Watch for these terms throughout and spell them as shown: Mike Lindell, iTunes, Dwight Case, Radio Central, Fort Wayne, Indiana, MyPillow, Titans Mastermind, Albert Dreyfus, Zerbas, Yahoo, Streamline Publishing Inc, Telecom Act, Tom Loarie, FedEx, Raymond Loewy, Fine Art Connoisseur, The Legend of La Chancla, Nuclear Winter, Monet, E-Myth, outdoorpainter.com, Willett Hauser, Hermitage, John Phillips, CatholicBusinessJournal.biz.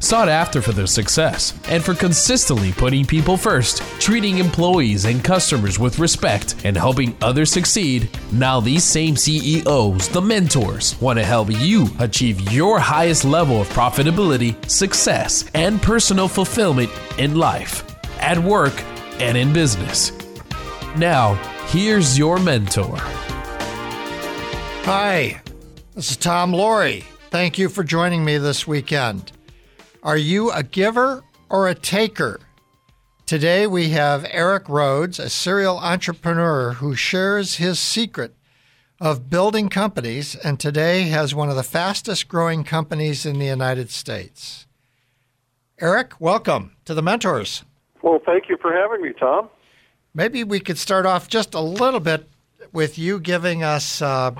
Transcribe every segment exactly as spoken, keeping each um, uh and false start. Sought after for their success and for consistently putting people first, treating employees and customers with respect, and helping others succeed, now these same C E Os, the mentors, want to help you achieve your highest level of profitability, success, and personal fulfillment in life, at work, and in business. Now, here's your mentor. Hi, this is Tom Loarie. Thank you for joining me this weekend. Are you a giver or a taker? Today we have Eric Rhoads, a serial entrepreneur who shares his secret of building companies and today has one of the fastest growing companies in the United States. Eric, welcome to The Mentors. Well, thank you for having me, Tom. Maybe we could start off just a little bit with you giving us uh,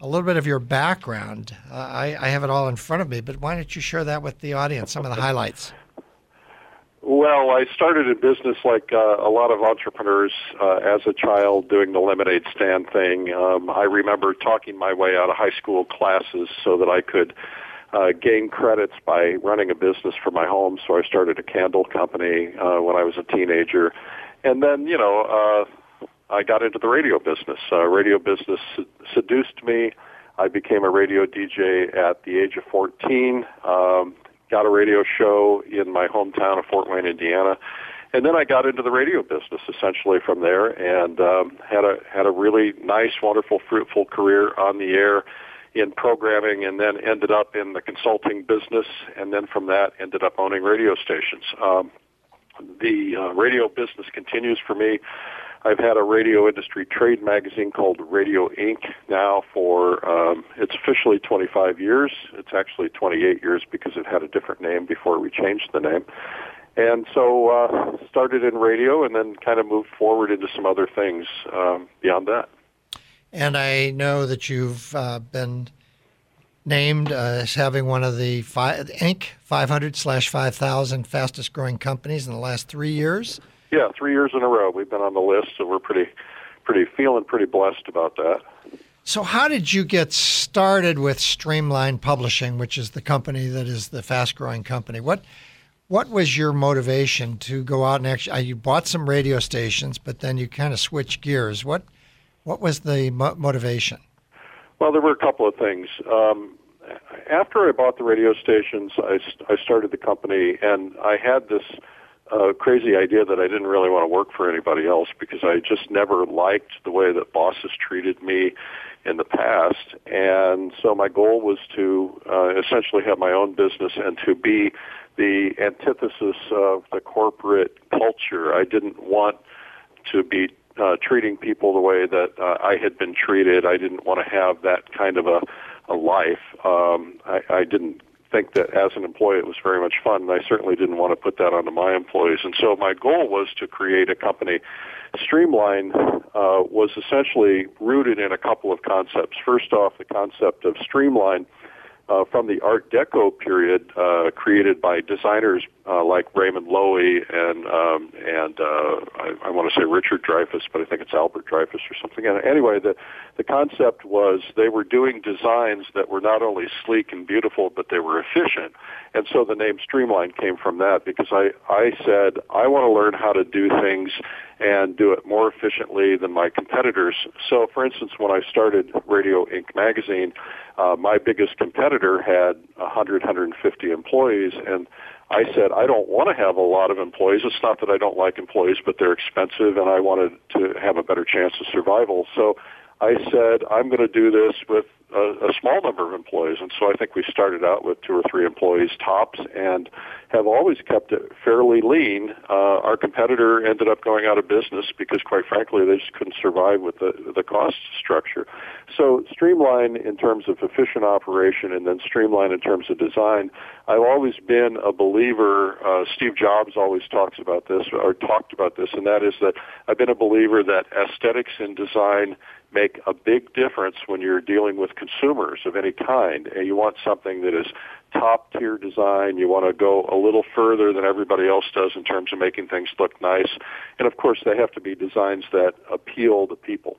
a little bit of your background. Uh, I, I have it all in front of me, but why don't you share that with the audience, some of the highlights? Well, I started in business like uh, a lot of entrepreneurs uh, as a child doing the lemonade stand thing. Um, I remember talking my way out of high school classes so that I could uh, gain credits by running a business from my home. So I started a candle company uh, when I was a teenager. And then, you know, uh, I got into the radio business. Uh, radio business seduced me. I became a radio D J at the age of fourteen, um, got a radio show in my hometown of Fort Wayne, Indiana. And then I got into the radio business essentially from there and um, had a had a really nice, wonderful, fruitful career on the air in programming, and then ended up in the consulting business, and then from that ended up owning radio stations. Um, the uh, radio business continues for me. I've had a radio industry trade magazine called Radio Incorporated now for, um, it's officially twenty-five years. It's actually twenty-eight years because it had a different name before we changed the name. And so uh, started in radio and then kind of moved forward into some other things um, beyond that. And I know that you've uh, been named uh, as having one of the fi- Inc five hundred slash five thousand fastest growing companies in the last three years. Yeah, three years in a row. We've been on the list, so we're pretty, pretty feeling pretty blessed about that. So how did you get started with Streamline Publishing, which is the company that is the fast-growing company? What what was your motivation to go out and actually – you bought some radio stations, but then you kind of switched gears. What what was the mo- motivation? Well, there were a couple of things. Um, after I bought the radio stations, I, I started the company, and I had this – a uh, crazy idea that I didn't really want to work for anybody else because I just never liked the way that bosses treated me in the past. And so my goal was to uh, essentially have my own business and to be the antithesis of the corporate culture. I didn't want to be uh, treating people the way that uh, I had been treated. I didn't want to have that kind of a, a life. Um, I, I didn't think that as an employee it was very much fun, and I certainly didn't want to put that onto my employees. And so my goal was to create a company. Streamline uh, was essentially rooted in a couple of concepts. First off, the concept of Streamline uh, from the Art Deco period, uh, created by designers uh, like Raymond Loewy and um, and uh, I, I want to say Richard Dreyfus, but I think it's Albert Dreyfus or something. And anyway, the the concept was they were doing designs that were not only sleek and beautiful, but they were efficient. And so the name Streamline came from that because I, I said, I want to learn how to do things and do it more efficiently than my competitors. So, for instance, when I started Radio Incorporated magazine, uh, my biggest competitor had one hundred, one hundred fifty employees, and I said, I don't want to have a lot of employees. It's not that I don't like employees, but they're expensive, and I wanted to have a better chance of survival. So I said, I'm going to do this with a, a small number of employees. And so I think we started out with two or three employees tops and have always kept it fairly lean. Uh, our competitor ended up going out of business because, quite frankly, they just couldn't survive with the, the cost structure. So Streamline in terms of efficient operation and then Streamline in terms of design. I've always been a believer, uh, Steve Jobs always talks about this or talked about this, and that is that I've been a believer that aesthetics and design make a big difference when you're dealing with consumers of any kind, and you want something that is top-tier design. You want to go a little further than everybody else does in terms of making things look nice. And, of course, they have to be designs that appeal to people.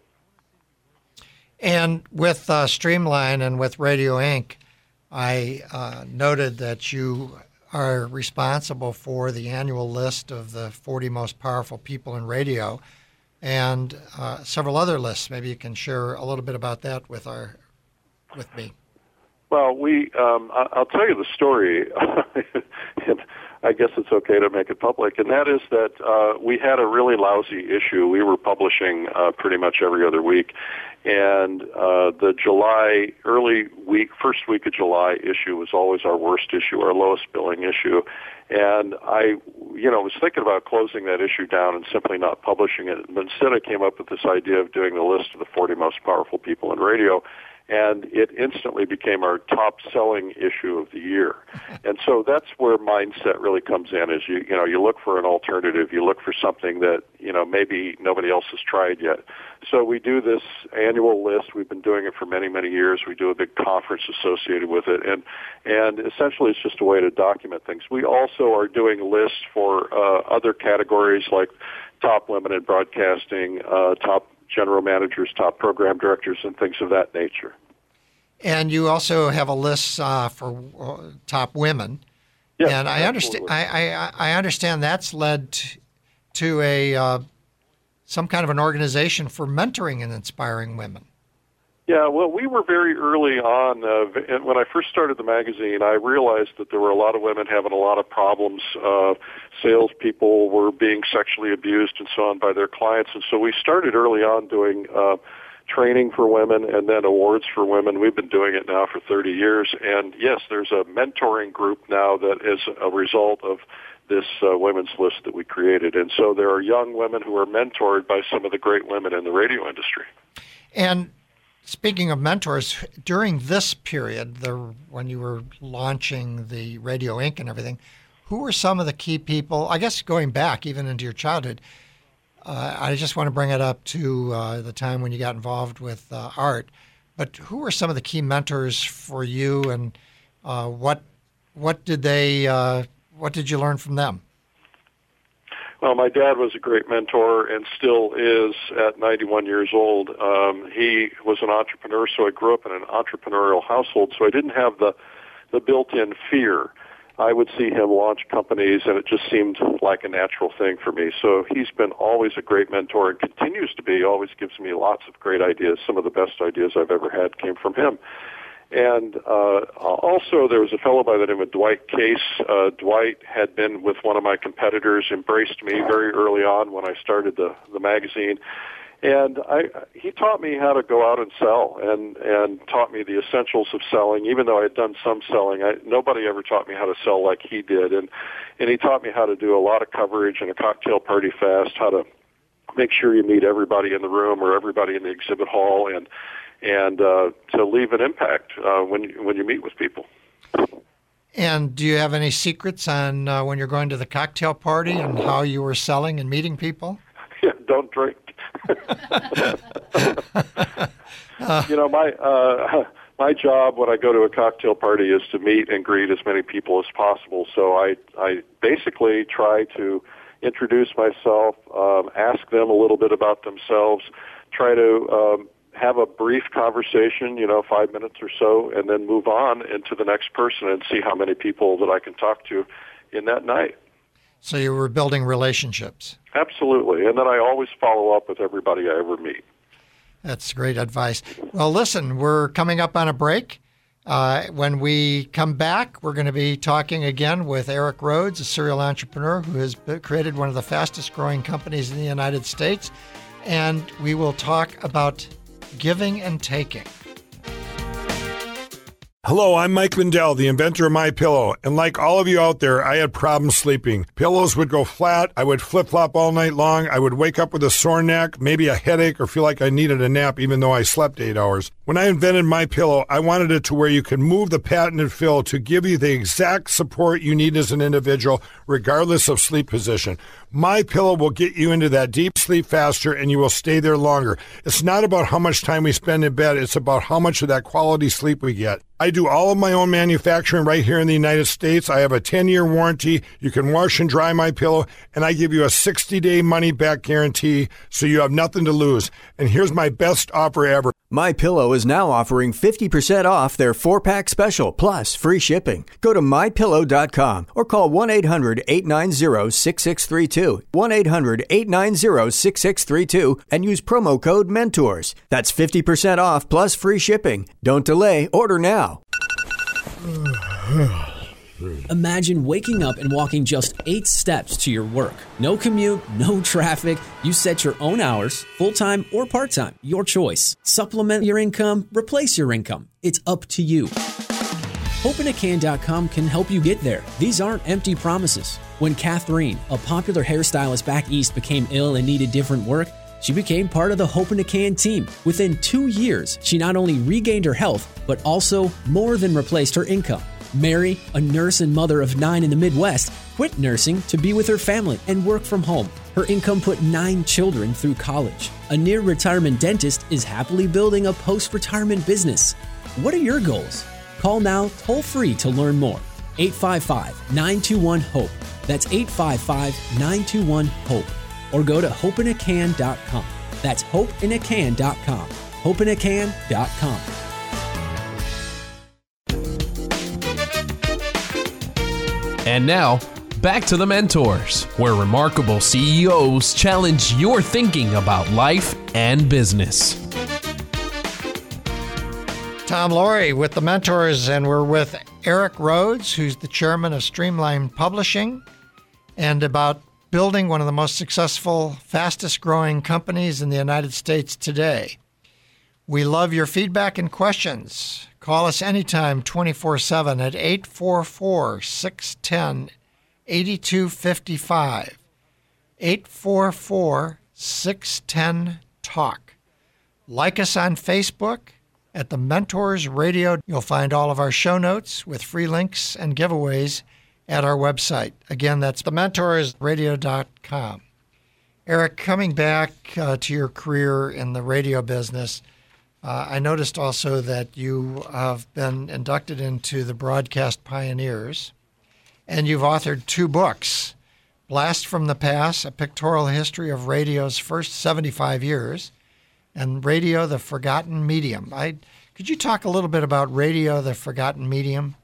And with uh, Streamline and with Radio Incorporated, I uh, noted that you are responsible for the annual list of the forty most powerful people in radio and uh, several other lists. Maybe you can share a little bit about that with our, with me. Well, we um, I'll tell you the story, and I guess it's okay to make it public, and that is that uh, we had a really lousy issue. We were publishing uh, pretty much every other week, and uh, the July, early week, first week of July issue was always our worst issue, our lowest billing issue, and I, you know, was thinking about closing that issue down and simply not publishing it, but instead I came up with this idea of doing the list of the forty most powerful people in radio, and it instantly became our top-selling issue of the year. And so that's where mindset really comes in, is you you know, you look for an alternative, you look for something that, you know, maybe nobody else has tried yet. So we do this annual list. We've been doing it for many, many years. We do a big conference associated with it, and and essentially it's just a way to document things. We also are doing lists for uh, other categories like top women in broadcasting, uh, top general managers, top program directors, and things of that nature. And you also have a list uh, for uh, top women. Yes, and I understand. I, I I understand that's led to a uh, some kind of an organization for mentoring and inspiring women. Yeah, well, we were very early on. Uh, when I first started the magazine, I realized that there were a lot of women having a lot of problems. Uh, salespeople were being sexually abused and so on by their clients. And so we started early on doing uh, training for women and then awards for women. We've been doing it now for thirty years. And, yes, there's a mentoring group now that is a result of this uh, women's list that we created. And so there are young women who are mentored by some of the great women in the radio industry. And speaking of mentors, during this period, the, when you were launching the Radio Incorporated and everything, who were some of the key people, I guess going back even into your childhood, uh, I just want to bring it up to uh, the time when you got involved with uh, art, but who were some of the key mentors for you, and uh, what what did they, uh, what did you learn from them? Well, my dad was a great mentor and still is at ninety-one years old. Um, he was an entrepreneur, so I grew up in an entrepreneurial household, so I didn't have the, the built-in fear. I would see him launch companies, and it just seemed like a natural thing for me. So he's been always a great mentor and continues to be, always gives me lots of great ideas. Some of the best ideas I've ever had came from him. And uh, also there was a fellow by the name of Dwight Case. Uh, Dwight had been with one of my competitors, embraced me very early on when I started the, the magazine. And I, he taught me how to go out and sell, and, and taught me the essentials of selling. Even though I had done some selling, I, nobody ever taught me how to sell like he did. And, and he taught me how to do a lot of coverage and a cocktail party fast, how to make sure you meet everybody in the room or everybody in the exhibit hall, and and uh, to leave an impact uh, when, you, when you meet with people. And do you have any secrets on uh, when you're going to the cocktail party and how you were selling and meeting people? Yeah, don't drink. uh, you know, my uh, my job when I go to a cocktail party is to meet and greet as many people as possible, so I, I basically try to introduce myself, um, ask them a little bit about themselves, try to... Um, have a brief conversation, you know, five minutes or so, and then move on into the next person and see how many people that I can talk to in that night. So you were building relationships. Absolutely. And then I always follow up with everybody I ever meet. That's great advice. Well, listen, we're coming up on a break. Uh, when we come back, we're going to be talking again with Eric Rhoads, a serial entrepreneur who has created one of the fastest growing companies in the United States. And we will talk about giving and taking. Hello, I'm Mike Lindell, the inventor of MyPillow, and like all of you out there, I had problems sleeping. Pillows would go flat, I would flip-flop all night long, I would wake up with a sore neck, maybe a headache, or feel like I needed a nap even though I slept eight hours. When I invented MyPillow, I wanted it to where you could move the patented fill to give you the exact support you need as an individual, regardless of sleep position. MyPillow will get you into that deep sleep faster, and you will stay there longer. It's not about how much time we spend in bed. It's about how much of that quality sleep we get. I do all of my own manufacturing right here in the United States. I have a ten-year warranty. You can wash and dry MyPillow, and I give you a sixty-day money-back guarantee, so you have nothing to lose. And here's my best offer ever. MyPillow is now offering fifty percent off their four-pack special, plus free shipping. Go to My Pillow dot com or call one eight hundred eight nine zero six six three two, one eight hundred eight nine zero six six three two, and use promo code MENTORS. That's fifty percent off plus free shipping. Don't delay. Order now. Imagine waking up and walking just eight steps to your work. No commute, no traffic. You set your own hours, full-time or part-time, your choice. Supplement your income, replace your income. It's up to you. Hope in a can dot com can help you get there. These aren't empty promises. When Catherine, a popular hairstylist back east, became ill and needed different work, she became part of the Hope in a Can team. Within two years, she not only regained her health, but also more than replaced her income. Mary, a nurse and mother of nine in the Midwest, quit nursing to be with her family and work from home. Her income put nine children through college. A near-retirement dentist is happily building a post-retirement business. What are your goals? Call now toll-free to learn more. eight five five nine two one HOPE. That's eight five five nine two one HOPE. Or go to hope in a can dot com. That's hope in a can dot com. hope in a can dot com. And now, back to The Mentors, where remarkable C E Os challenge your thinking about life and business. Tom Loarie with The Mentors, and we're with Eric Rhoads, who's the chairman of Streamline Publishing, and about building one of the most successful, fastest-growing companies in the United States today. We love your feedback and questions. Call us anytime, twenty-four seven, at eight four four six one zero eight two five five, eight four four six one zero TALK. Like us on Facebook at The Mentors Radio. You'll find all of our show notes with free links and giveaways at our website. Again, that's the mentors radio dot com. Eric, coming back uh, to your career in the radio business, uh, I noticed also that you have been inducted into the Broadcast Pioneers, and you've authored two books, Blast from the Past, A Pictorial History of Radio's First seventy-five years, and Radio, the Forgotten Medium. I, could you talk a little bit about Radio, the Forgotten Medium?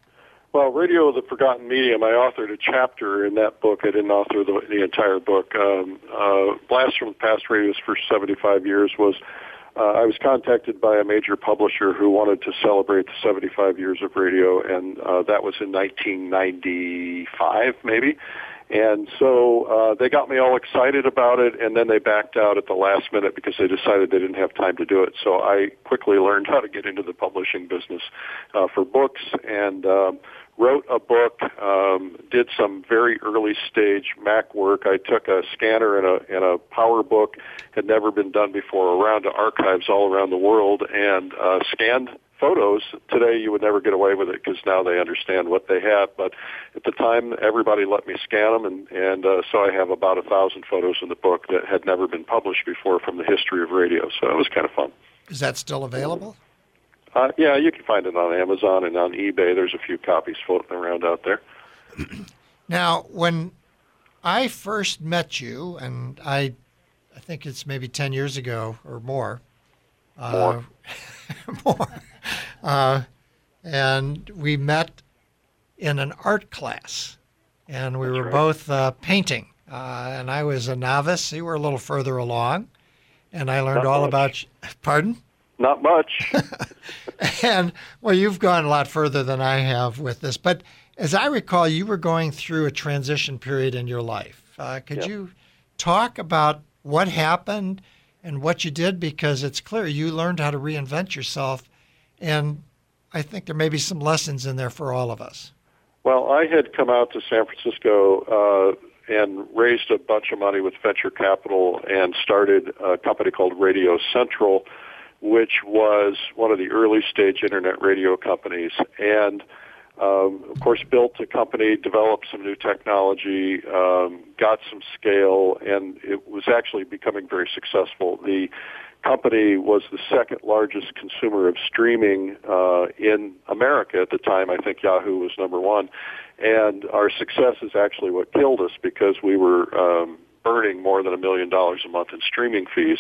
Well, Radio, the Forgotten Medium, I authored a chapter in that book. I didn't author the, the entire book. Um, uh, Blast from the Past, Radio's First seventy-five years, was uh, I was contacted by a major publisher who wanted to celebrate the seventy-five years of radio, and uh, that was in nineteen ninety-five, maybe. And so uh, they got me all excited about it, and then they backed out at the last minute because they decided they didn't have time to do it. So I quickly learned how to get into the publishing business uh, for books, and um, wrote a book, um, did some very early stage Mac work. I took a scanner and a, and a power book, had never been done before, around to archives all around the world, and uh, scanned photos. Today you would never get away with it because now they understand what they have. But at the time, everybody let me scan them, and, and uh, so I have about a thousand photos in the book that had never been published before from the history of radio. So it was kind of fun. Is that still available? Uh, yeah, you can find it on Amazon and on eBay. There's a few copies floating around out there. Now, when I first met you, and I, I think it's maybe ten years ago or more. Uh, more. more. Uh, and we met in an art class, and we That's were right. both uh, painting. Uh, and I was a novice. You were a little further along, and I learned Not all much. about. Pardon? Not much. And well, you've gone a lot further than I have with this. But as I recall, you were going through a transition period in your life. Uh, could yeah. you talk about what happened and what you did? Because it's clear you learned how to reinvent yourself. And I think there may be some lessons in there for all of us. Well, I had come out to San Francisco uh, and raised a bunch of money with venture capital and started a company called Radio Central, which was one of the early stage internet radio companies. And Um, of course, built a company, developed some new technology, um, got some scale, and it was actually becoming very successful. The company was the second largest consumer of streaming uh, in America at the time. I think Yahoo was number one. And our success is actually what killed us, because we were um, burning more than a million dollars a month in streaming fees.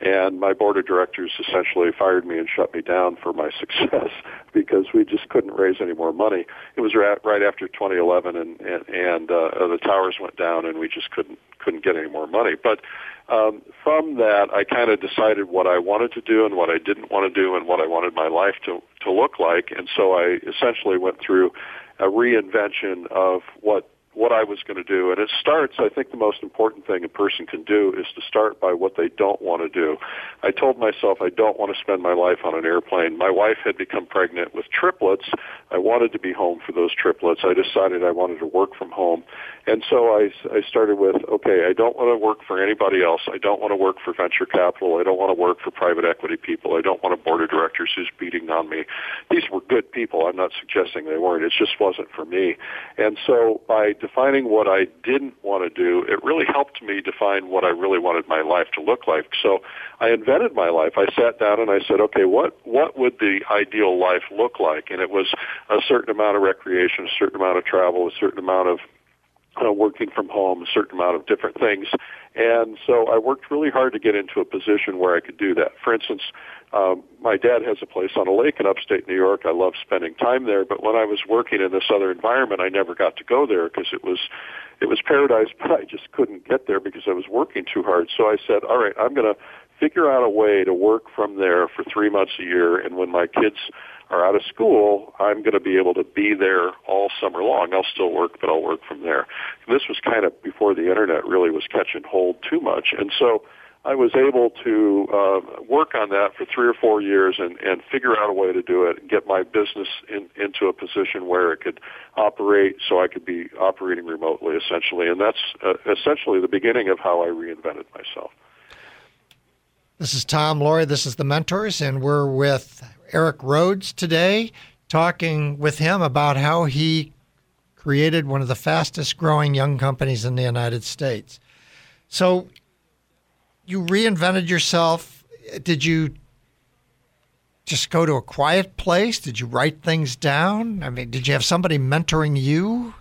And my board of directors essentially fired me and shut me down for my success, because we just couldn't raise any more money. It was right after twenty eleven, and and, and uh, the towers went down, and we just couldn't couldn't get any more money. But um, from that, I kind of decided what I wanted to do and what I didn't want to do and what I wanted my life to, to look like. And so I essentially went through a reinvention of what what I was going to do. And it starts, I think the most important thing a person can do is to start by what they don't want to do. I told myself I don't want to spend my life on an airplane. My wife had become pregnant with triplets. I wanted to be home for those triplets. I decided I wanted to work from home. And so I, I started with, okay, I don't want to work for anybody else. I don't want to work for venture capital. I don't want to work for private equity people. I don't want a board of directors who's beating on me. These were good people. I'm not suggesting they weren't. It just wasn't for me. And so by defining what I didn't want to do, it really helped me define what I really wanted my life to look like. So I invented my life. I sat down and I said, okay, what, what would the ideal life look like? And it was a certain amount of recreation, a certain amount of travel, a certain amount of Uh, working from home, a certain amount of different things. And so I worked really hard to get into a position where I could do that. For instance, um, my dad has a place on a lake in upstate New York. I love spending time there, but when I was working in this other environment, I never got to go there because it was it was paradise, but I just couldn't get there because I was working too hard. So I said, all right, I'm going to figure out a way to work from there for three months a year, and when my kids are out of school, I'm going to be able to be there all summer long. I'll still work, but I'll work from there. And this was kind of before the internet really was catching hold too much. And so I was able to uh, work on that for three or four years and, and figure out a way to do it and get my business in, into a position where it could operate, so I could be operating remotely, essentially. And that's uh, essentially the beginning of how I reinvented myself. This is Tom Loarie. This is The Mentors, and we're with Eric Rhoads today, talking with him about how he created one of the fastest-growing young companies in the United States. So you reinvented yourself. Did you just go to a quiet place? Did you write things down? I mean, did you have somebody mentoring you?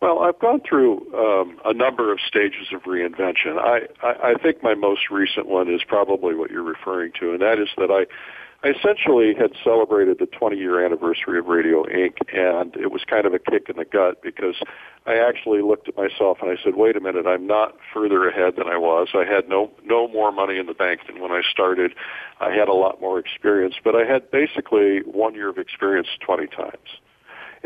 Well, I've gone through um, a number of stages of reinvention. I, I, I think my most recent one is probably what you're referring to, and that is that I I essentially had celebrated the twenty-year anniversary of Radio Incorporated, and it was kind of a kick in the gut because I actually looked at myself and I said, wait a minute, I'm not further ahead than I was. I had no no more money in the bank than when I started. I had a lot more experience, but I had basically one year of experience twenty times.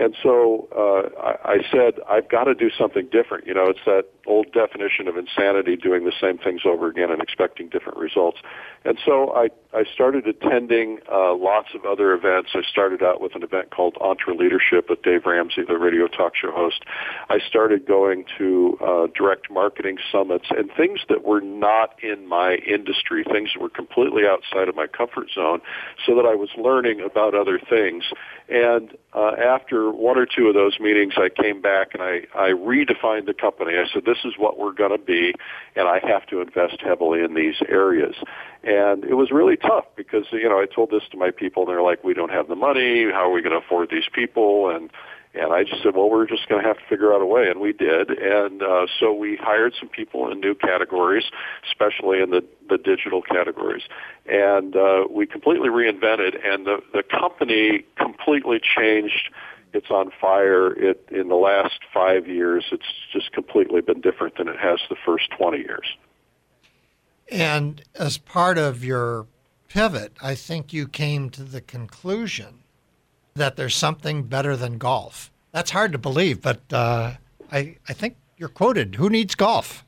And so uh, I, I said, I've got to do something different. You know, it's that old definition of insanity, doing the same things over again and expecting different results. And so I, I started attending uh, lots of other events. I started out with an event called Entre Leadership with Dave Ramsey, the radio talk show host. I started going to uh, direct marketing summits and things that were not in my industry, things that were completely outside of my comfort zone, so that I was learning about other things. And uh, after one or two of those meetings, I came back and I, I redefined the company. I said, this is what we're going to be, and I have to invest heavily in these areas. And it was really tough because, you know, I told this to my people, and they're like, we don't have the money. How are we going to afford these people? And and I just said, well, we're just going to have to figure out a way, and we did. And uh, so we hired some people in new categories, especially in the, the digital categories. And uh, we completely reinvented, and the, the company completely changed. It's on fire. It, in the last five years, it's just completely been different than it has the first twenty years. And as part of your pivot, I think you came to the conclusion that there's something better than golf. That's hard to believe, but uh, I, I think you're quoted, who needs golf?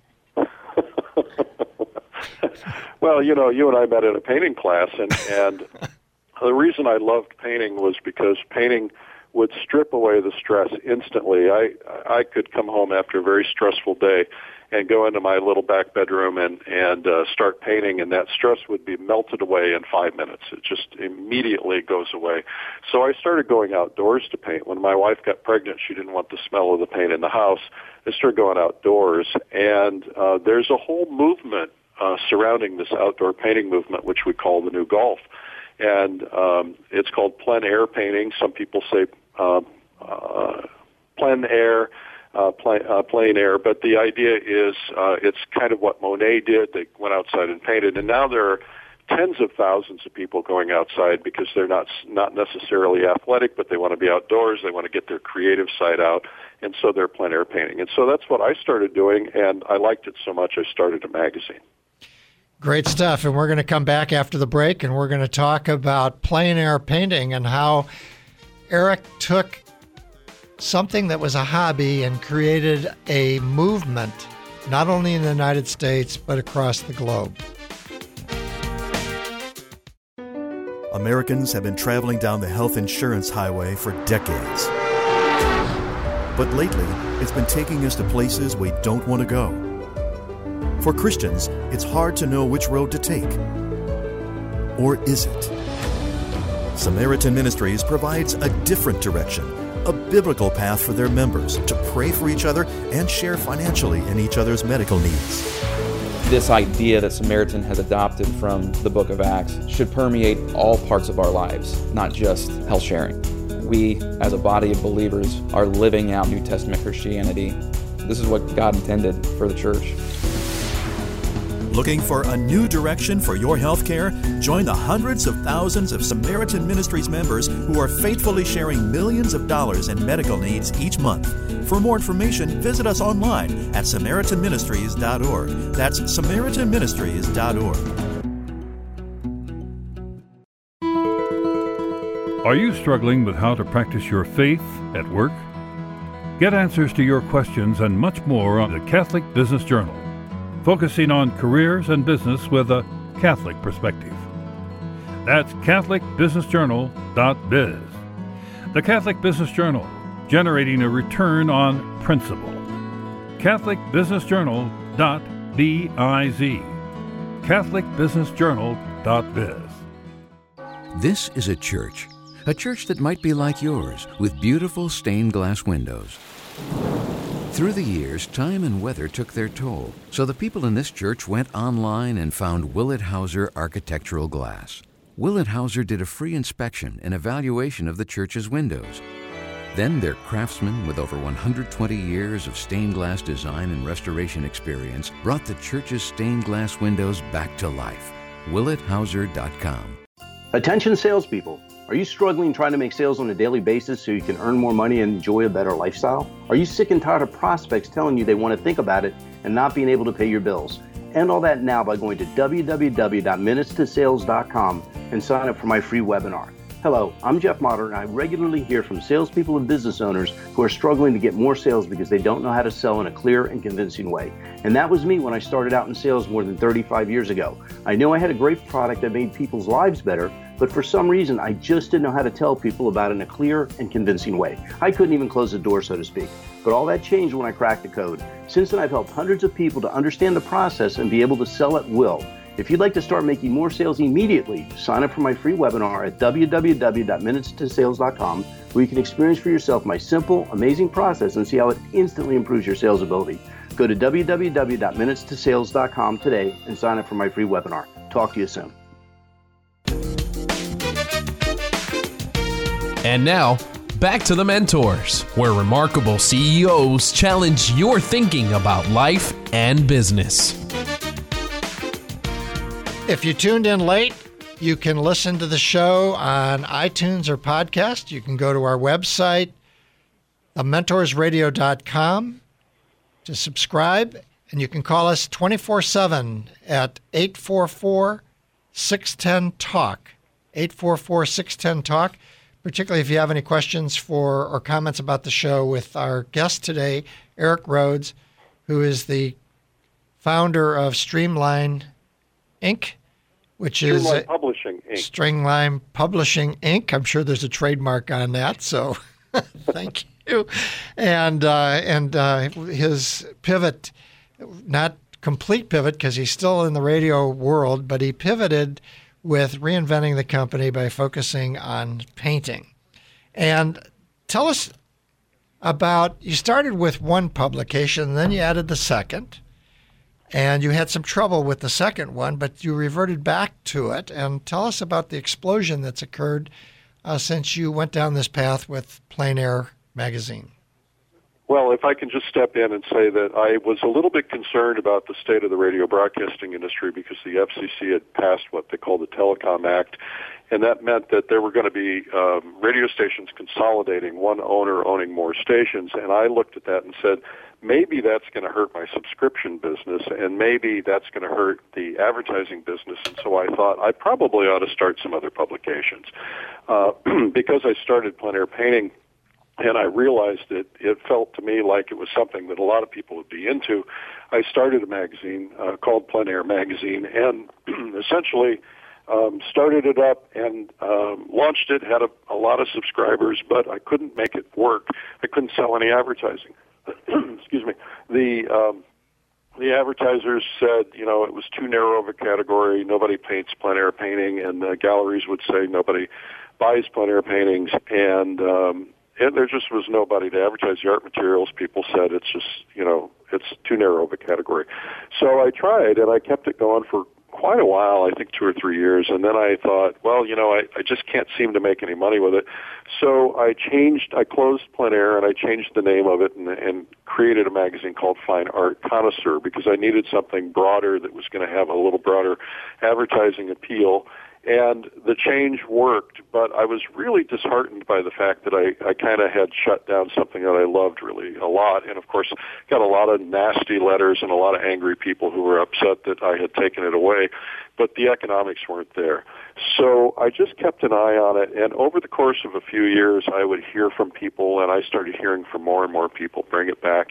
Well, you know, you and I met in a painting class, and, and the reason I loved painting was because painting would strip away the stress instantly. I I could come home after a very stressful day and go into my little back bedroom and, and uh, start painting, and that stress would be melted away in five minutes. It just immediately goes away. So I started going outdoors to paint. When my wife got pregnant, she didn't want the smell of the paint in the house. I started going outdoors, and uh, there's a whole movement uh, surrounding this outdoor painting movement, which we call the New Golf. And um, it's called plein air painting. Some people say uh, uh, plein air, Uh, plain, uh, plein air, but the idea is uh, it's kind of what Monet did. They went outside and painted, and now there are tens of thousands of people going outside because they're not not necessarily athletic, but they want to be outdoors. They want to get their creative side out, and so they're plein air painting. And so that's what I started doing, and I liked it so much I started a magazine. Great stuff, and we're going to come back after the break, and we're going to talk about plein air painting and how Eric took something that was a hobby and created a movement, not only in the United States, but across the globe. Americans have been traveling down the health insurance highway for decades. But lately, it's been taking us to places we don't want to go. For Christians, it's hard to know which road to take. Or is it? Samaritan Ministries provides a different direction, a biblical path for their members to pray for each other and share financially in each other's medical needs. This idea that Samaritan has adopted from the book of Acts should permeate all parts of our lives, not just health sharing. We, as a body of believers, are living out New Testament Christianity. This is what God intended for the church. Looking for a new direction for your health care? Join the hundreds of thousands of Samaritan Ministries members who are faithfully sharing millions of dollars in medical needs each month. For more information, visit us online at samaritan ministries dot org. That's samaritan ministries dot org. Are you struggling with how to practice your faith at work? Get answers to your questions and much more on the Catholic Business Journal, focusing on careers and business with a Catholic perspective. That's Catholic Business Journal dot biz. The Catholic Business Journal, generating a return on principle. Catholic Business Journal dot biz. Catholic Business Journal dot biz. This is a church, a church that might be like yours, with beautiful stained glass windows. Through the years, time and weather took their toll, so the people in this church went online and found Willett Hauser Architectural Glass. Willett Hauser did a free inspection and evaluation of the church's windows. Then their craftsmen, with over one hundred twenty years of stained glass design and restoration experience, brought the church's stained glass windows back to life. Willett Hauser dot com. Attention salespeople. Are you struggling trying to make sales on a daily basis so you can earn more money and enjoy a better lifestyle? Are you sick and tired of prospects telling you they want to think about it and not being able to pay your bills? End all that now by going to w w w dot minutes to sales dot com and sign up for my free webinar. Hello, I'm Jeff Moder, and I regularly hear from salespeople and business owners who are struggling to get more sales because they don't know how to sell in a clear and convincing way. And that was me when I started out in sales more than thirty-five years ago. I knew I had a great product that made people's lives better, but for some reason, I just didn't know how to tell people about it in a clear and convincing way. I couldn't even close the door, so to speak. But all that changed when I cracked the code. Since then, I've helped hundreds of people to understand the process and be able to sell at will. If you'd like to start making more sales immediately, sign up for my free webinar at w w w dot minutes to sales dot com, where you can experience for yourself my simple, amazing process and see how it instantly improves your sales ability. Go to w w w dot minutes to sales dot com today and sign up for my free webinar. Talk to you soon. And now, back to The Mentors, where remarkable C E Os challenge your thinking about life and business. If you tuned in late, you can listen to the show on iTunes or podcast. You can go to our website, the mentors radio dot com, to subscribe. And you can call us twenty-four seven at eight four four, six one zero, talk, eight four four, six one zero, talk. Particularly if you have any questions for or comments about the show with our guest today, Eric Rhoads, who is the founder of Streamline Incorporated, which is Streamline Publishing Incorporated. Streamline Publishing Incorporated. I'm sure there's a trademark on that, so Thank you. And uh, and uh, his pivot, not complete pivot because he's still in the radio world, but he pivoted with reinventing the company by focusing on painting. And tell us about, you started with one publication, then you added the second, and you had some trouble with the second one, but you reverted back to it. And tell us about the explosion that's occurred uh, since you went down this path with Plein Air Magazine. Well, if I can just step in and say that I was a little bit concerned about the state of the radio broadcasting industry because the F C C had passed what they call the Telecom Act, and that meant that there were going to be um, radio stations consolidating, one owner owning more stations, and I looked at that and said, maybe that's going to hurt my subscription business, and maybe that's going to hurt the advertising business. And so I thought I probably ought to start some other publications. Uh, because I started Plein Air Painting, and I realized that it felt to me like it was something that a lot of people would be into, I started a magazine uh, called Plein Air Magazine, and essentially um, started it up and um, launched it, had a, a lot of subscribers, but I couldn't make it work. I couldn't sell any advertising. Excuse me. The um, the advertisers said, you know, it was too narrow of a category. Nobody paints plein air painting, and the galleries would say nobody buys plein air paintings, and um, and there just was nobody to advertise the art materials. People said it's just, you know, it's too narrow of a category. So I tried, and I kept it going for quite a while, I think two or three years, and then I thought, well, you know, I, I just can't seem to make any money with it. So I changed, I closed Plein Air, and I changed the name of it and, and created a magazine called Fine Art Connoisseur because I needed something broader that was going to have a little broader advertising appeal. And the change worked, but I was really disheartened by the fact that I, I kind of had shut down something that I loved really a lot. And, of course, got a lot of nasty letters and a lot of angry people who were upset that I had taken it away. But the economics weren't there. So I just kept an eye on it. And over the course of a few years, I would hear from people, and I started hearing from more and more people, bring it back.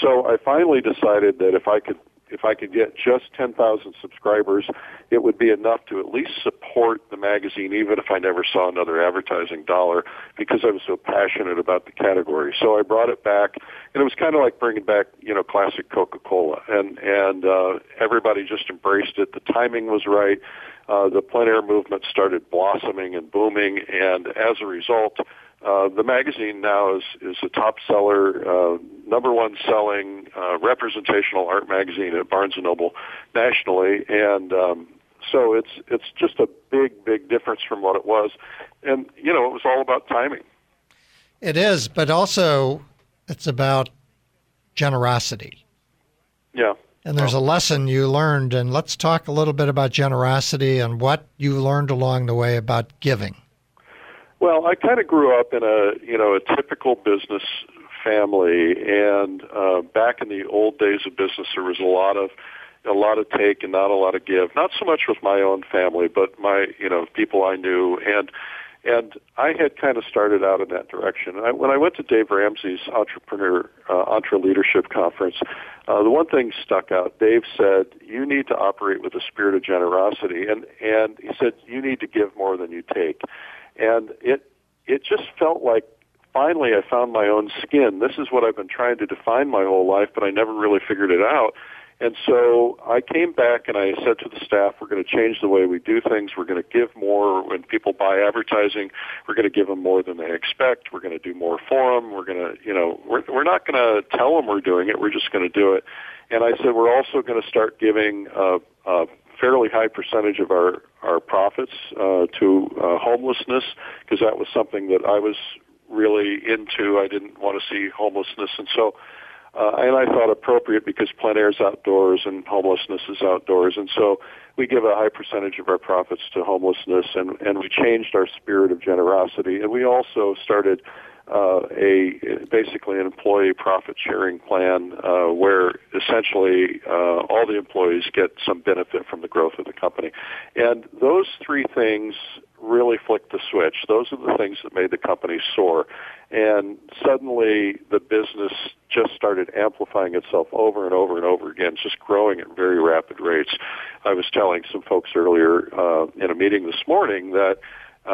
So I finally decided that if I could If I could get just ten thousand subscribers, it would be enough to at least support the magazine, even if I never saw another advertising dollar, because I was so passionate about the category. So I brought it back, and it was kind of like bringing back, you know, classic Coca-Cola, and and uh, everybody just embraced it. The timing was right. Uh, the plein air movement started blossoming and booming, and as a result, Uh, the magazine now is, is a top seller, uh, number one selling uh, representational art magazine at Barnes and Noble nationally, and um, so it's it's just a big, big difference from what it was. And, you know, it was all about timing. It is, but also it's about generosity. Yeah. And there's oh. a lesson you learned, and let's talk a little bit about generosity and what you learned along the way about giving. Well, I kind of grew up in a, you know, a typical business family, and uh, back in the old days of business, there was a lot of, a lot of take and not a lot of give. Not so much with my own family, but my, you know, people I knew, and and I had kind of started out in that direction. And I, when I went to Dave Ramsey's entrepreneur, uh, Entre Leadership conference, uh, the one thing stuck out. Dave said, "You need to operate with a spirit of generosity," and and he said, "You need to give more than you take." And it it just felt like finally I found my own skin. This is what I've been trying to define my whole life, but I never really figured it out. And so I came back and I said to the staff, we're going to change the way we do things. We're going to give more. When people buy advertising, we're going to give them more than they expect. We're going to do more for them. We're going to, you know, we're, we're not going to tell them we're doing it. We're just going to do it. And I said, we're also going to start giving uh, uh, fairly high percentage of our, our profits uh, to uh, homelessness, because that was something that I was really into. I didn't want to see homelessness. And so, uh, and I thought appropriate because plein air is outdoors and homelessness is outdoors. And so we give a high percentage of our profits to homelessness, and, and we changed our spirit of generosity. And we also started Uh, a basically an employee profit sharing plan uh, where essentially uh, all the employees get some benefit from the growth of the company. And those three things really flicked the switch. Those are the things that made the company soar. And suddenly the business just started amplifying itself over and over and over again, just growing at very rapid rates. I was telling some folks earlier uh, in a meeting this morning that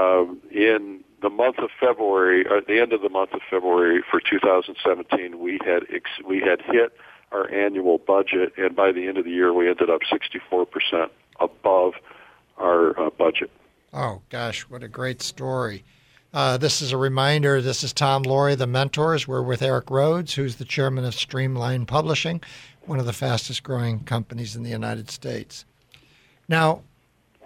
um, in the month of February, or at the end of the month of February for two thousand seventeen, we had ex- we had hit our annual budget, and by the end of the year, we ended up sixty-four percent above our uh, budget. Oh, gosh, what a great story. Uh, this is a reminder. This is Tom Loarie, The Mentors. We're with Eric Rhoads, who's the chairman of Streamline Publishing, one of the fastest-growing companies in the United States. Now,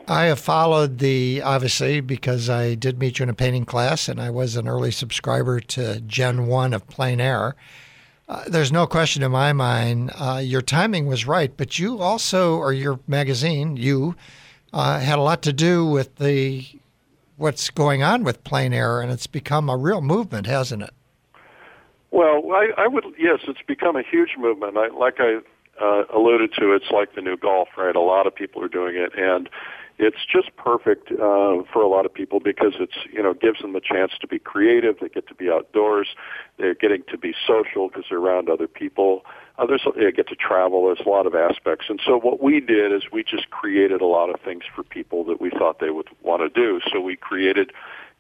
I have followed the, obviously, because I did meet you in a painting class, and I was an early subscriber to Gen one of Plein Air. Uh, there's no question in my mind, uh, your timing was right, but you also, or your magazine, you, uh, had a lot to do with the what's going on with Plein Air, and it's become a real movement, hasn't it? Well, I, I would, yes, it's become a huge movement. I, like I uh, alluded to, it's like the new golf, right? A lot of people are doing it, and it's just perfect uh, for a lot of people because it's, you know, gives them the chance to be creative. They get to be outdoors. They're getting to be social because they're around other people. Others, they get to travel. There's a lot of aspects. And so what we did is we just created a lot of things for people that we thought they would want to do. So we created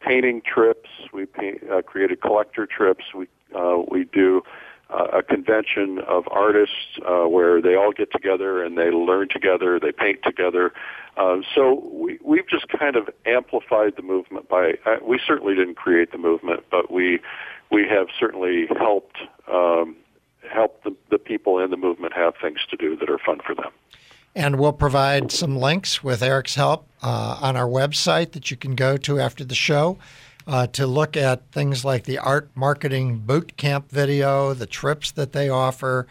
painting trips. We paint, uh, created collector trips. We uh, we do uh, a convention of artists uh, where they all get together and they learn together. They paint together. Uh, so we, we've just kind of amplified the movement by, uh, we certainly didn't create the movement, but we we have certainly helped um, helped the, the people in the movement have things to do that are fun for them. And we'll provide some links with Eric's help uh, on our website that you can go to after the show uh, to look at things like the art marketing boot camp video, the trips that they offer,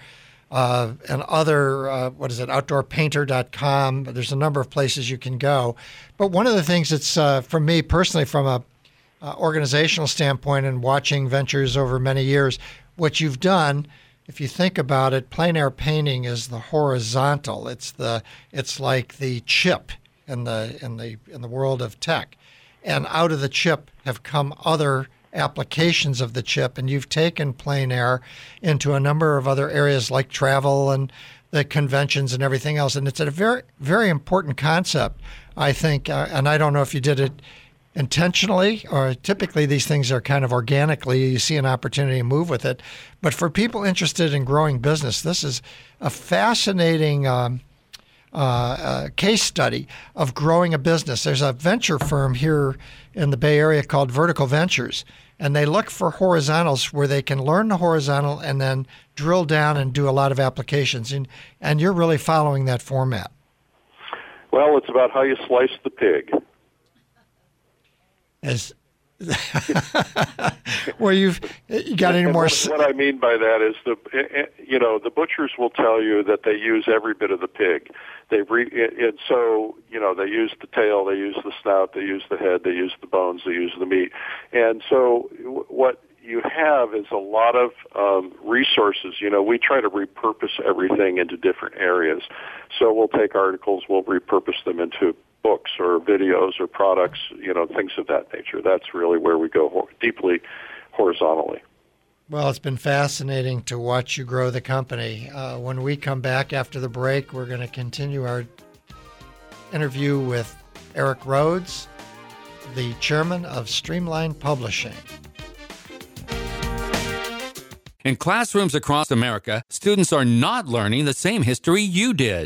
Uh, and other, uh, what is it, outdoor painter dot com. There's a number of places you can go. But one of the things that's, uh, for me personally, from a uh, organizational standpoint and watching ventures over many years, what you've done, if you think about it, plein air painting is the horizontal. It's the, it's like the chip in the in the in the world of tech, and out of the chip have come other applications of the chip, and you've taken plein air into a number of other areas like travel and the conventions and everything else. And it's a very, very important concept, I think, uh, and I don't know if you did it intentionally or typically these things are kind of organically, you see an opportunity to move with it. But for people interested in growing business, this is a fascinating um, Uh, a case study of growing a business. There's a venture firm here in the Bay Area called Vertical Ventures, and they look for horizontals where they can learn the horizontal and then drill down and do a lot of applications. And, and you're really following that format. Well, it's about how you slice the pig. As well, you've you got any and more? What, what I mean by that is the you know the butchers will tell you that they use every bit of the pig. They re, and so you know they use the tail, they use the snout, they use the head, they use the bones, they use the meat. And so what you have is a lot of um, resources. You know, we try to repurpose everything into different areas. So we'll take articles, we'll repurpose them into books or videos or products, you know, things of that nature. That's really where we go ho- deeply horizontally. Well, it's been fascinating to watch you grow the company. Uh, when we come back after the break, we're going to continue our interview with Eric Rhoads, the chairman of Streamline Publishing. In classrooms across America, students are not learning the same history you did.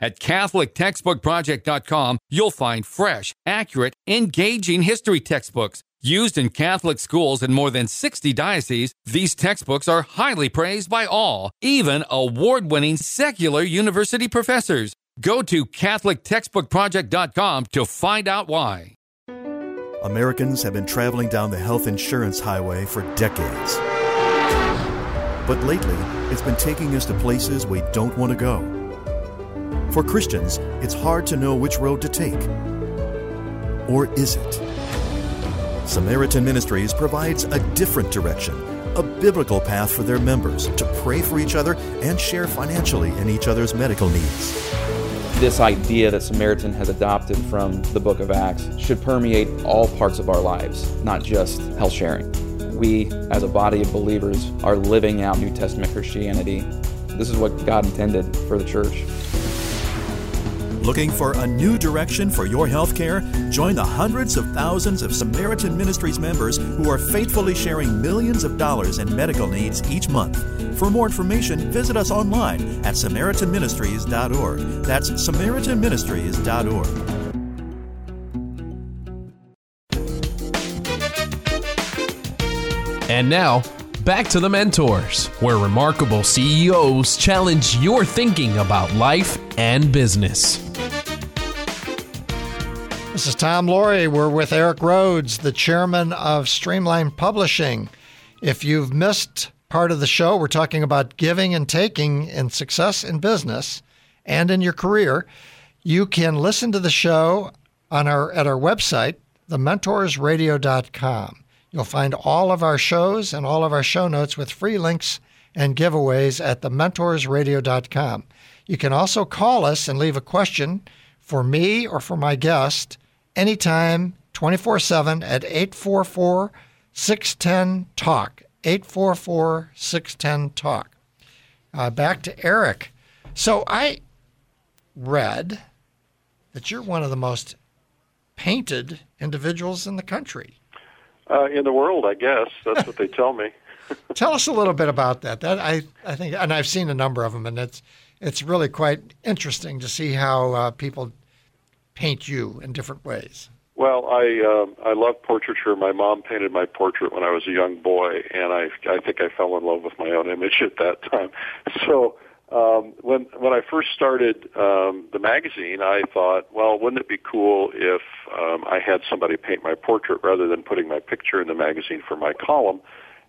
At Catholic Textbook Project dot com, you'll find fresh, accurate, engaging history textbooks. Used in Catholic schools in more than sixty dioceses, these textbooks are highly praised by all, even award-winning secular university professors. Go to Catholic Textbook Project dot com to find out why. Americans have been traveling down the health insurance highway for decades. But lately, it's been taking us to places we don't want to go. For Christians, it's hard to know which road to take. Or is it? Samaritan Ministries provides a different direction, a biblical path for their members to pray for each other and share financially in each other's medical needs. This idea that Samaritan has adopted from the book of Acts should permeate all parts of our lives, not just health sharing. We, as a body of believers, are living out New Testament Christianity. This is what God intended for the church. Looking for a new direction for your health care? Join the hundreds of thousands of Samaritan Ministries members who are faithfully sharing millions of dollars in medical needs each month. For more information, visit us online at samaritan ministries dot org. That's samaritan ministries dot org. And now, back to The Mentors, where remarkable C E Os challenge your thinking about life and business. This is Tom Loarie. We're with Eric Rhoads, the chairman of Streamline Publishing. If you've missed part of the show, we're talking about giving and taking and success in business and in your career. You can listen to the show on our at our website, the mentors radio dot com. You'll find all of our shows and all of our show notes with free links and giveaways at the mentors radio dot com. You can also call us and leave a question for me or for my guest anytime, twenty-four seven at eight four four, six one zero, talk, eight four four, six one zero, talk. Uh, back to Eric. So I read that you're one of the most painted individuals in the country. Uh, in the world, I guess. That's what they tell me. Tell us a little bit about that. That I, I think, and I've seen a number of them, and it's it's really quite interesting to see how uh, people paint you in different ways. Well, I um, I love portraiture. My mom painted my portrait when I was a young boy, and I I think I fell in love with my own image at that time. So um, when when I first started um, the magazine, I thought, well, wouldn't it be cool if Um, I had somebody paint my portrait rather than putting my picture in the magazine for my column.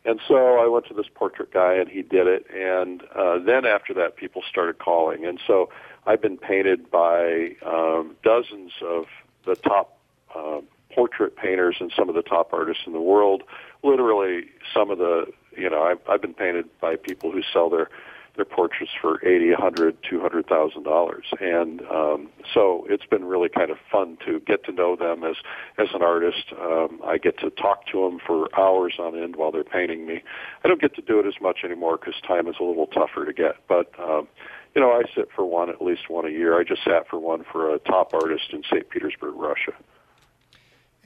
And so I went to this portrait guy, and he did it. And uh, then after that, people started calling. And so I've been painted by um, dozens of the top uh, portrait painters and some of the top artists in the world. Literally, some of the, you know, I've, I've been painted by people who sell their their portraits for eighty, a hundred, two hundred thousand dollars. And um, so it's been really kind of fun to get to know them as, as an artist. Um, I get to talk to them for hours on end while they're painting me. I don't get to do it as much anymore because time is a little tougher to get. But, um, you know, I sit for one, at least one a year. I just sat for one for a top artist in Saint Petersburg, Russia.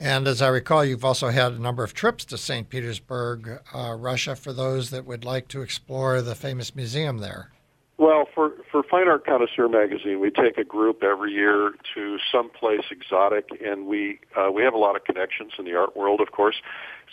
And as I recall, you've also had a number of trips to Saint Petersburg, uh, Russia, for those that would like to explore the famous museum there. Well, for, for Fine Art Connoisseur magazine, we take a group every year to someplace exotic, and we uh, we have a lot of connections in the art world, of course.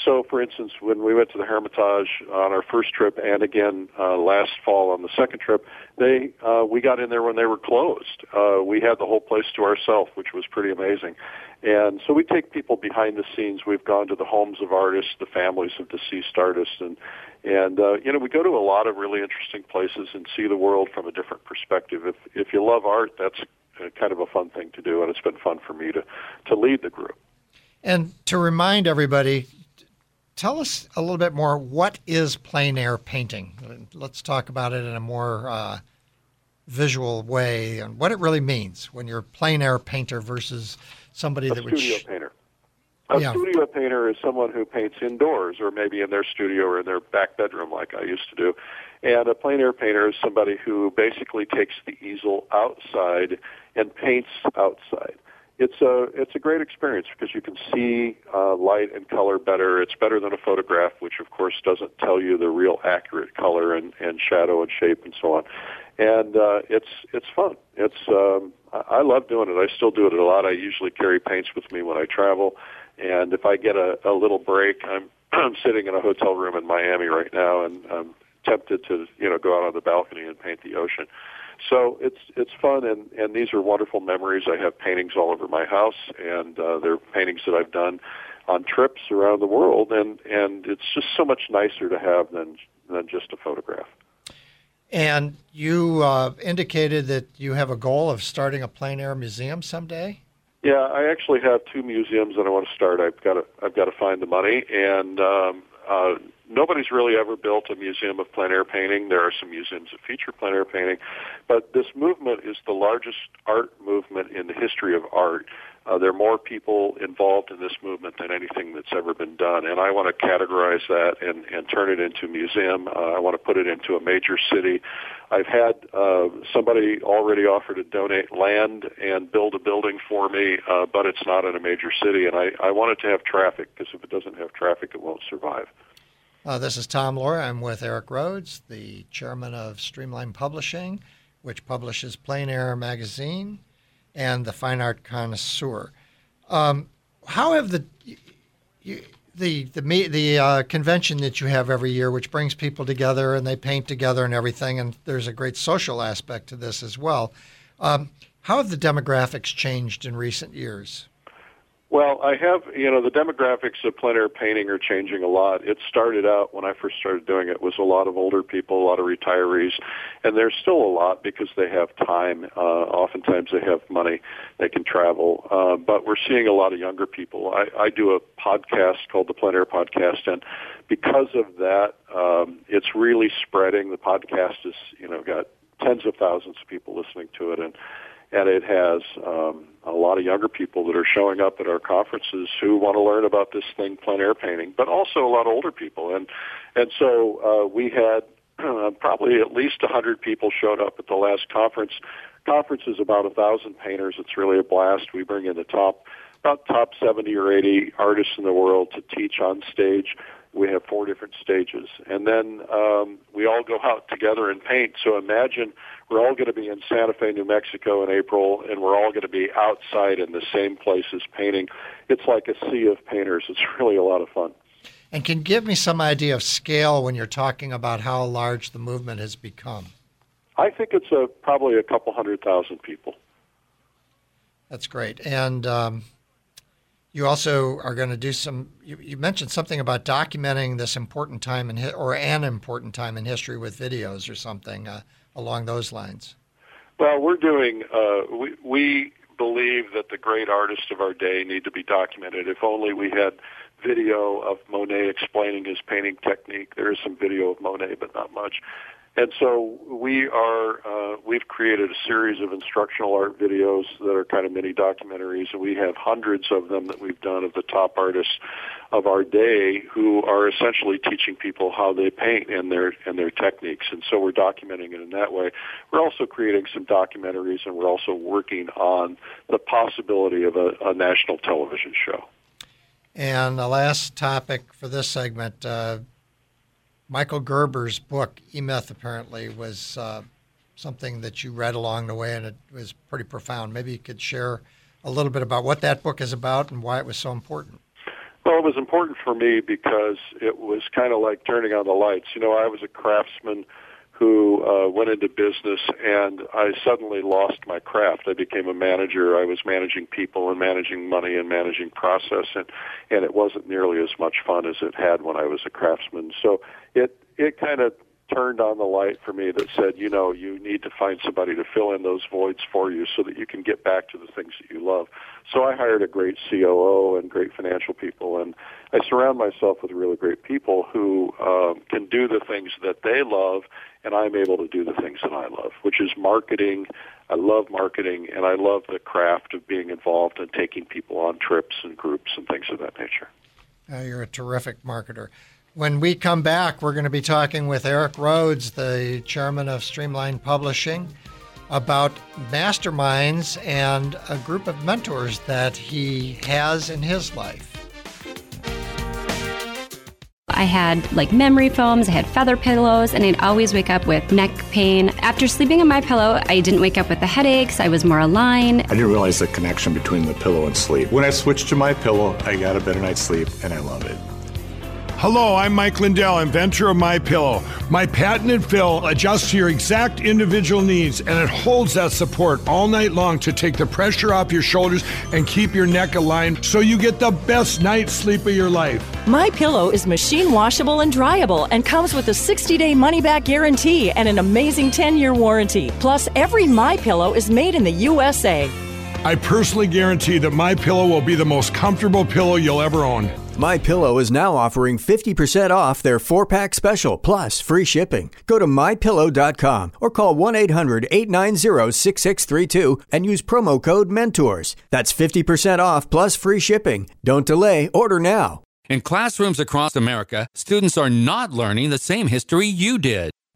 So, for instance, when we went to the Hermitage on our first trip, and again uh, last fall on the second trip, they uh, we got in there when they were closed. Uh, we had the whole place to ourselves, which was pretty amazing. And so we take people behind the scenes. We've gone to the homes of artists, the families of deceased artists, and, and uh, you know, we go to a lot of really interesting places and see the world from a different perspective. If if you love art, that's kind of a fun thing to do, and it's been fun for me to, to lead the group. And to remind everybody, tell us a little bit more, what is plein air painting? Let's talk about it in a more uh, visual way and what it really means when you're a plein air painter versus somebody a that would... Studio sh- painter. A yeah. studio painter is someone who paints indoors or maybe in their studio or in their back bedroom like I used to do. And a plein air painter is somebody who basically takes the easel outside and paints outside. It's a it's a great experience because you can see uh, light and color better. It's better than a photograph, which, of course, doesn't tell you the real accurate color and, and shadow and shape and so on. And uh, it's it's fun. It's um, I, I love doing it. I still do it a lot. I usually carry paints with me when I travel. And if I get a, a little break, I'm, I'm sitting in a hotel room in Miami right now, and I'm tempted to, you know, go out on the balcony and paint the ocean. So it's it's fun, and, and these are wonderful memories. I have paintings all over my house, and uh, they're paintings that I've done on trips around the world, and, and it's just so much nicer to have than than just a photograph. And you uh, indicated that you have a goal of starting a plein air museum someday? Yeah, I actually have two museums that I want to start. I've got to, I've got to find the money, and um, uh, nobody's really ever built a museum of plein air painting. There are some museums that feature plein air painting, but this movement is the largest art movement in the history of art. Uh, there are more people involved in this movement than anything that's ever been done, and I want to categorize that and, and turn it into a museum. Uh, I want to put it into a major city. I've had uh, somebody already offer to donate land and build a building for me, uh, but it's not in a major city, and I, I want it to have traffic, because if it doesn't have traffic, it won't survive. Uh, this is Tom Loarie. I'm with Eric Rhoads, the chairman of Streamline Publishing, which publishes Plein Air Magazine and the Fine Art Connoisseur. Um, how have the you, the the the uh, convention that you have every year, which brings people together and they paint together and everything, and there's a great social aspect to this as well. Um, how have the demographics changed in recent years? Well, I have, you know, the demographics of plein air painting are changing a lot. It started out, when I first started doing it, was a lot of older people, a lot of retirees, and there's still a lot because they have time. Uh, oftentimes they have money, they can travel, uh, but we're seeing a lot of younger people. I, I do a podcast called the Plein Air Podcast, and because of that, um, it's really spreading. The podcast is, you know, got tens of thousands of people listening to it, and And it has um, a lot of younger people that are showing up at our conferences who want to learn about this thing, plein air painting, but also a lot of older people. And and so uh, we had uh, probably at least one hundred people showed up at the last conference. Conference is about one thousand painters. It's really a blast. We bring in the top, about top seventy or eighty artists in the world to teach on stage. We have four different stages. And then um, we all go out together and paint. So imagine we're all going to be in Santa Fe, New Mexico in April, and we're all going to be outside in the same places painting. It's like a sea of painters. It's really a lot of fun. And can you give me some idea of scale when you're talking about how large the movement has become? I think it's a, probably a couple hundred thousand people. That's great. And... Um... You also are going to do some, you, you mentioned something about documenting this important time in, or an important time in history with videos or something uh, along those lines. Well, we're doing, uh, we, we believe that the great artists of our day need to be documented. If only we had video of Monet explaining his painting technique. There is some video of Monet, but not much. And so we are, uh, we've created a series of instructional art videos that are kind of mini documentaries, and we have hundreds of them that we've done of the top artists of our day who are essentially teaching people how they paint and their, and their techniques. And so we're documenting it in that way. We're also creating some documentaries, and we're also working on the possibility of a, a national television show. And the last topic for this segment, uh, Michael Gerber's book, E-Myth, apparently, was uh, something that you read along the way, and it was pretty profound. Maybe you could share a little bit about what that book is about and why it was so important. Well, it was important for me because it was kind of like turning on the lights. You know, I was a craftsman who uh, went into business, and I suddenly lost my craft. I became a manager. I was managing people and managing money and managing process, and, and it wasn't nearly as much fun as it had when I was a craftsman. So it, it kind of turned on the light for me that said, you know, you need to find somebody to fill in those voids for you so that you can get back to the things that you love. So I hired a great C O O and great financial people, and I surround myself with really great people who um, can do the things that they love, and I'm able to do the things that I love, which is marketing. I love marketing, and I love the craft of being involved and taking people on trips and groups and things of that nature. Uh, you're a terrific marketer. When we come back, we're going to be talking with Eric Rhoads, the chairman of Streamline Publishing, about masterminds and a group of mentors that he has in his life. I had like memory foams, I had feather pillows, and I'd always wake up with neck pain. After sleeping on my pillow, I didn't wake up with the headaches. I was more aligned. I didn't realize the connection between the pillow and sleep. When I switched to my pillow, I got a better night's sleep, and I love it. Hello, I'm Mike Lindell, inventor of MyPillow. My patented fill adjusts to your exact individual needs, and it holds that support all night long to take the pressure off your shoulders and keep your neck aligned so you get the best night's sleep of your life. MyPillow is machine washable and dryable and comes with a sixty-day money-back guarantee and an amazing ten-year warranty. Plus, every MyPillow is made in the U S A. I personally guarantee that MyPillow will be the most comfortable pillow you'll ever own. MyPillow is now offering fifty percent off their four-pack special, plus free shipping. Go to my pillow dot com or call one eight hundred eight nine zero six six three two and use promo code MENTORS. That's fifty percent off plus free shipping. Don't delay. Order now. In classrooms across America, students are not learning the same history you did.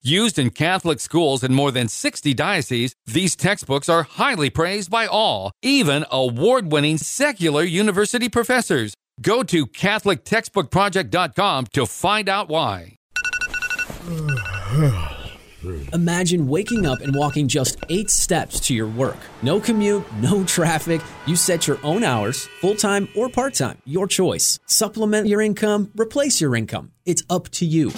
Used in Catholic schools in more than sixty dioceses, these textbooks are highly praised by all, even award-winning secular university professors. Go to Catholic Textbook Project dot com to find out why. Imagine waking up and walking just eight steps to your work. No commute, no traffic. You set your own hours, full-time or part-time, your choice. Supplement your income, replace your income. It's up to you.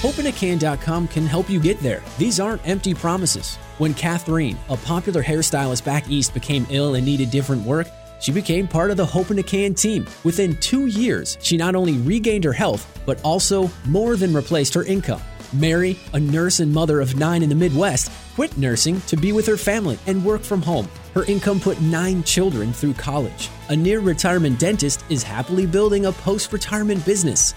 Hope in a can dot com can help you get there. These aren't empty promises. When Catherine, a popular hairstylist back east, became ill and needed different work, she became part of the Hope in a Can team. Within two years, she not only regained her health, but also more than replaced her income. Mary, a nurse and mother of nine in the Midwest, quit nursing to be with her family and work from home. Her income put nine children through college. A near-retirement dentist is happily building a post-retirement business.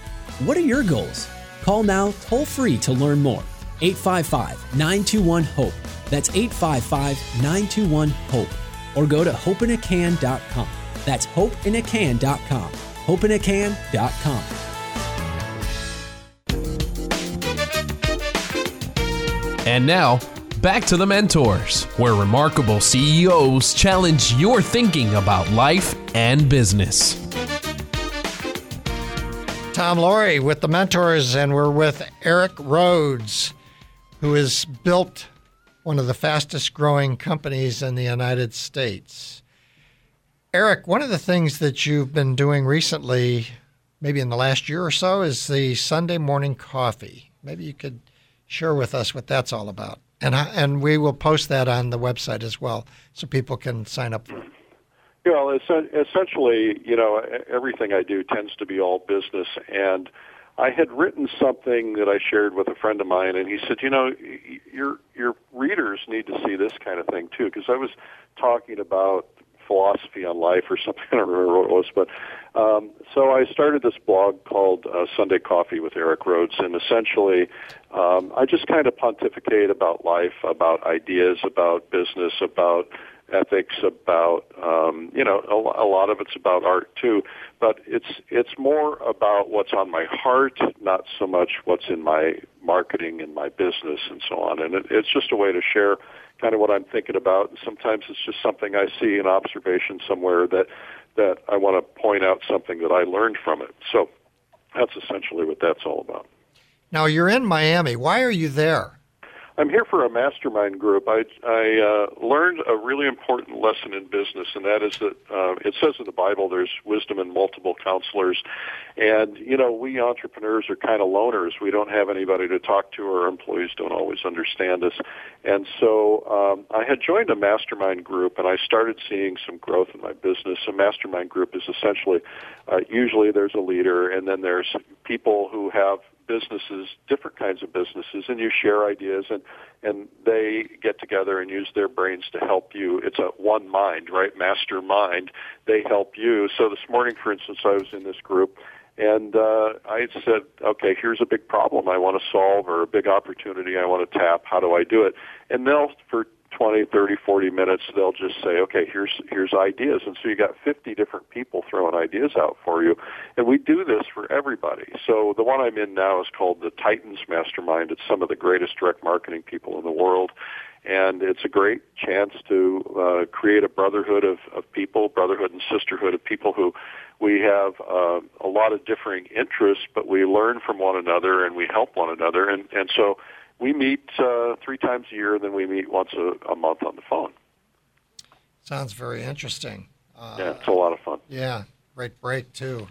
What are your goals? Call now toll-free to learn more. eight five five nine two one HOPE. That's eight five five nine two one HOPE. Or go to hope in a can dot com. That's hope in a can dot com. hope in a can dot com. And now, back to The Mentors, where remarkable C E Os challenge your thinking about life and business. Tom Loarie with The Mentors, and we're with Eric Rhoads, who has built one of the fastest growing companies in the United States. Eric, one of the things that you've been doing recently, maybe in the last year or so, is the Sunday morning coffee. Maybe you could share with us what that's all about. And and we will post that on the website as well so people can sign up for it. Well, essentially, you know, everything I do tends to be all business, and I had written something that I shared with a friend of mine, and he said, you know, your your readers need to see this kind of thing, too, because I was talking about philosophy on life or something, I don't remember what it was, but um, so I started this blog called uh, Sunday Coffee with Eric Rhoads, and essentially um, I just kind of pontificate about life, about ideas, about business, about ethics, about, um, you know, a, a lot of it's about art, too. But it's it's more about what's on my heart, not so much what's in my marketing and my business and so on. And it, it's just a way to share kind of what I'm thinking about. And sometimes it's just something I see, an observation somewhere that, that I want to point out something that I learned from it. So that's essentially what that's all about. Now, you're in Miami. Why are you there? I'm here for a mastermind group. I, I uh, learned a really important lesson in business, and that is that uh, it says in the Bible there's wisdom in multiple counselors. And, you know, we entrepreneurs are kind of loners. We don't have anybody to talk to. Our employees don't always understand us. And so um, I had joined a mastermind group, and I started seeing some growth in my business. A mastermind group is essentially uh, usually there's a leader, and then there's people who have businesses, different kinds of businesses, and you share ideas, and, and they get together and use their brains to help you. It's a one mind, right? Mastermind. They help you. So this morning, for instance, I was in this group, And uh, I said, okay, here's a big problem I want to solve or a big opportunity I want to tap. How do I do it? And they'll, for twenty, thirty, forty minutes, they'll just say, okay, here's here's ideas. And so you got fifty different people throwing ideas out for you. And we do this for everybody. So the one I'm in now is called the Titans Mastermind. It's some of the greatest direct marketing people in the world. And it's a great chance to uh, create a brotherhood of, of people, brotherhood and sisterhood of people who we have uh, a lot of differing interests, but we learn from one another and we help one another. And, and so we meet uh, three times a year, and then we meet once a, a month on the phone. Sounds very interesting. Uh, yeah, it's a lot of fun. Yeah, great break, too.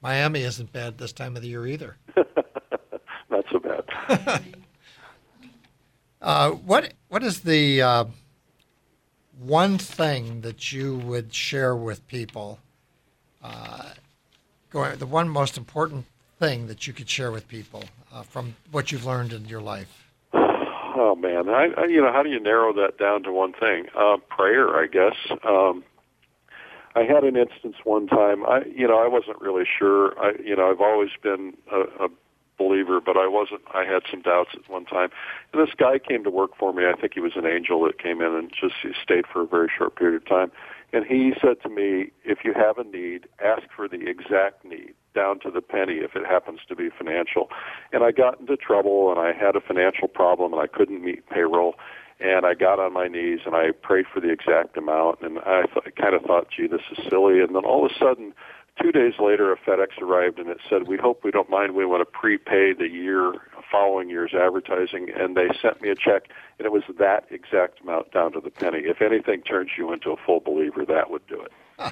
Miami isn't bad this time of the year either. Not so bad. Uh, what what is the uh, one thing that you would share with people? Uh, going the one most important thing that you could share with people uh, from what you've learned in your life. Oh man, I, I, you know, how do you narrow that down to one thing? Uh, prayer, I guess. Um, I had an instance one time. I you know I wasn't really sure. I you know I've always been a, a believer, but I wasn't. I had some doubts at one time. And this guy came to work for me. I think he was an angel that came in and just he stayed for a very short period of time. And he said to me, if you have a need, ask for the exact need, down to the penny if it happens to be financial. And I got into trouble, and I had a financial problem, and I couldn't meet payroll. And I got on my knees, and I prayed for the exact amount. And I, th- I kind of thought, gee, this is silly. And then all of a sudden, two days later, a FedEx arrived, and it said, we hope we don't mind. We want to prepay the year following year's advertising. And they sent me a check, and it was that exact amount down to the penny. If anything turns you into a full believer, that would do it. Huh.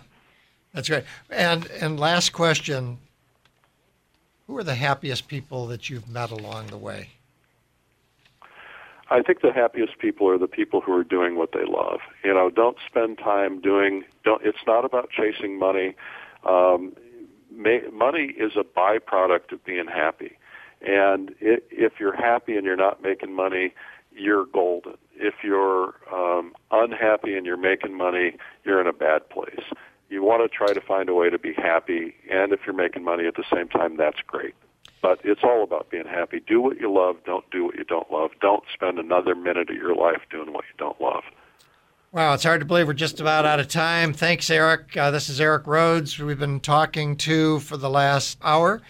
That's great. And and last question, who are the happiest people that you've met along the way? I think the happiest people are the people who are doing what they love. You know, don't spend time doing – Don't. It's not about chasing money. Um, may, money is a byproduct of being happy, and it, if you're happy and you're not making money, you're golden. If you're um, unhappy and you're making money, you're in a bad place. You want to try to find a way to be happy, and if you're making money at the same time, that's great. But it's all about being happy. Do what you love. Don't do what you don't love. Don't spend another minute of your life doing what you don't love. Wow, it's hard to believe we're just about out of time. Thanks, Eric. Uh, this is Eric Rhoads. We've been talking to for the last hour,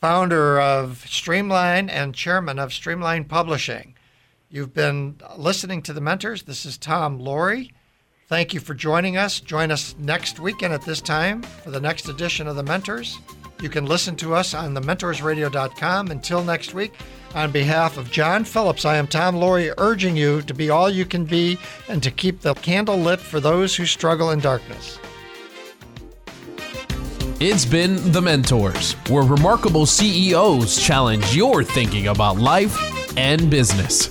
founder of Streamline and chairman of Streamline Publishing. You've been listening to The Mentors. This is Tom Loarie. Thank you for joining us. Join us next weekend at this time for the next edition of The Mentors. You can listen to us on the mentors radio dot com. Until next week, on behalf of John Phillips, I am Tom Loarie, urging you to be all you can be and to keep the candle lit for those who struggle in darkness. It's been The Mentors, where remarkable C E Os challenge your thinking about life and business.